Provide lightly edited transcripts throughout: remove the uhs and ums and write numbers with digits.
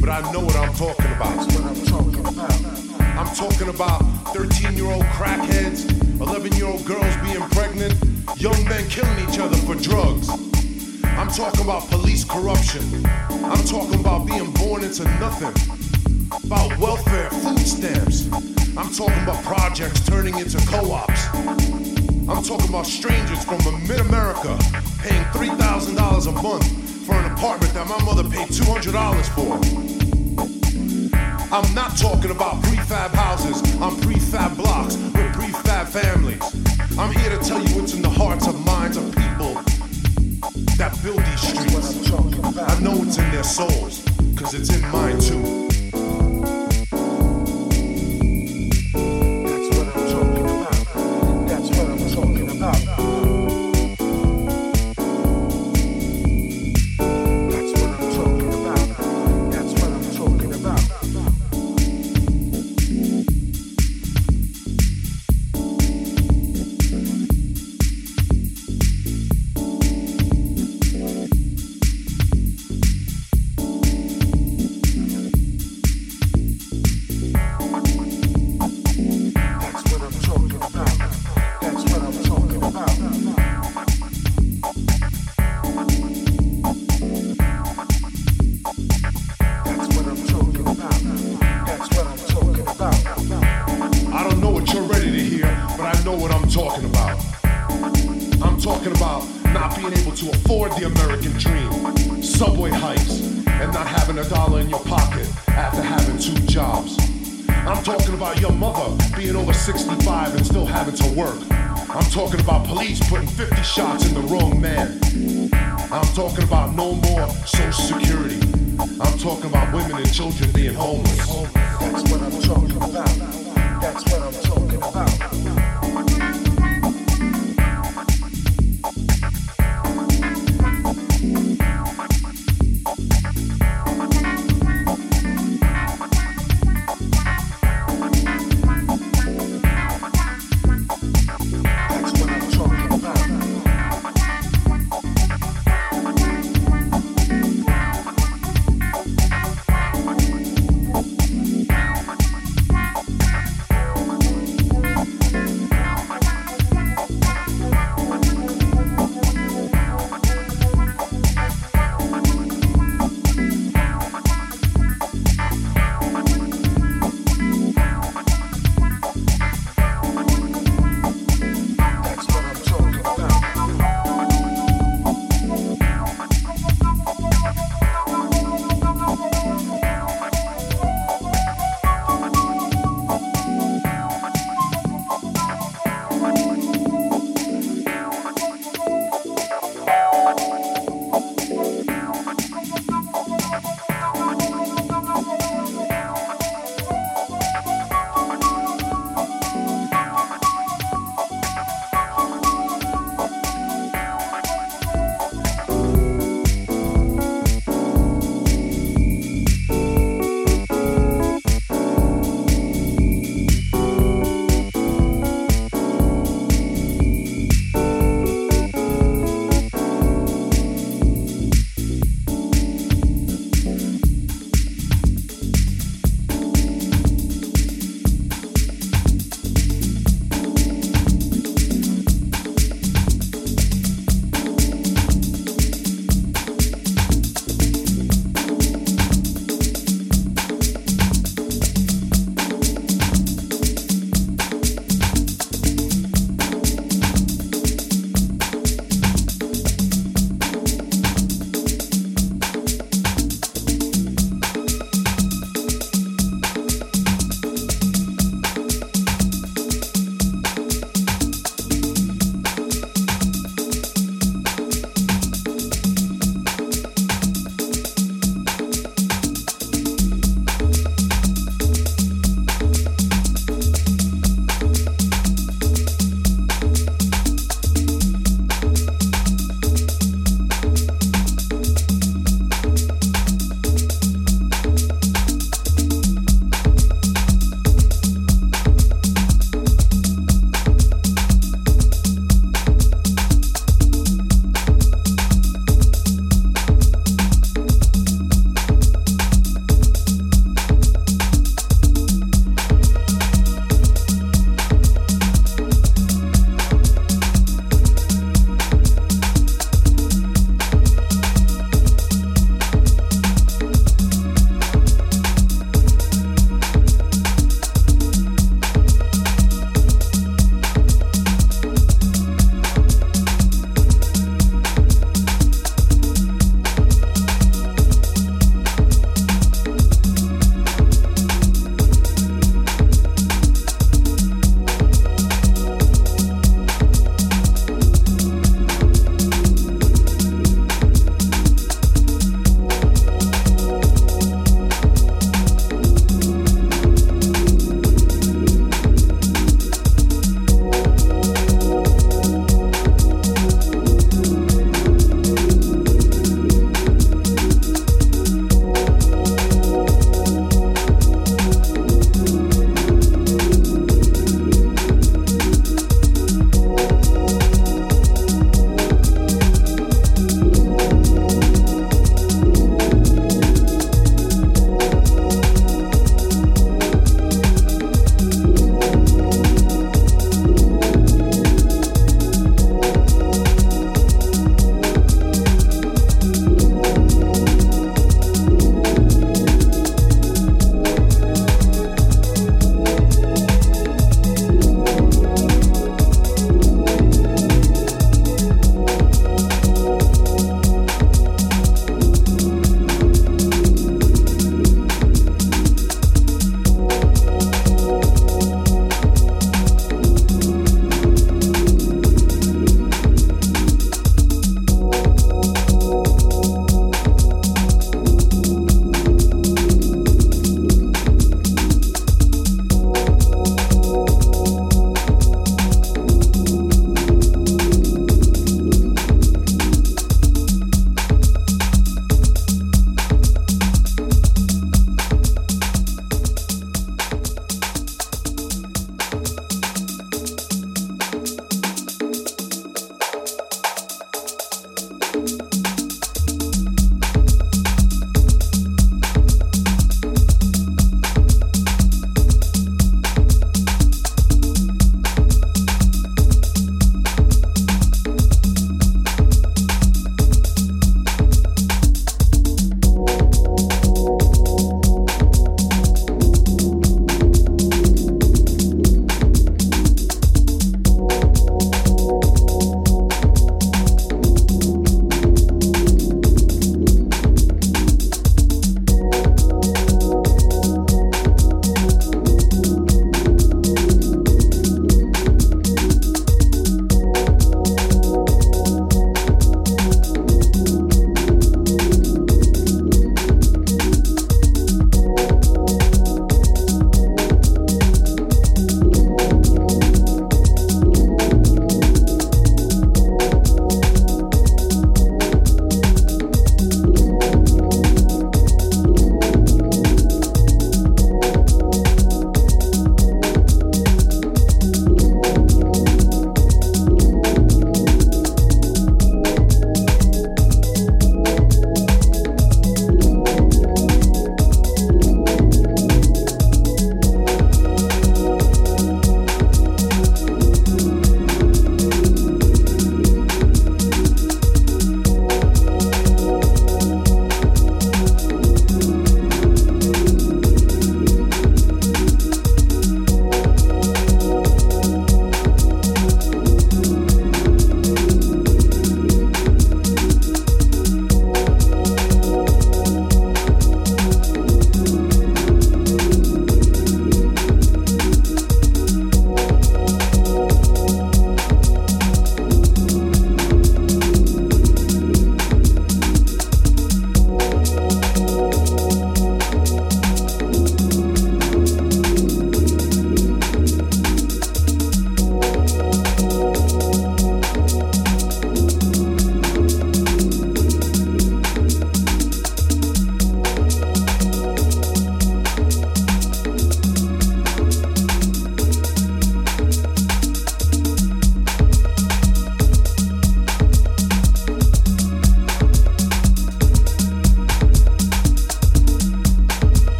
but I know what I'm talking about. I'm talking about 13-year-old crackheads, 11-year-old girls being pregnant, young men killing each other for drugs. I'm talking about police corruption. I'm talking about being born into nothing. About welfare, food stamps. I'm talking about projects turning into co-ops. I'm talking about strangers from mid-America paying $3,000 a month for an apartment that my mother paid $200 for. I'm not talking about prefab houses on prefab blocks with prefab families. I'm here to tell you what's in the hearts and minds of people that build these streets. I know it's in their souls, cause it's in mine too.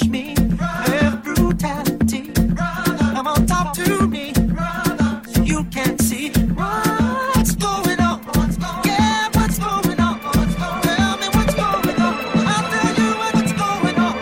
punish me with brutality. I'm on top to me. You can't see what's going on. Yeah, what's going on? Tell me what's going on. I'll tell you what's going on.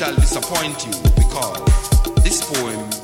Shall disappoint you because this poem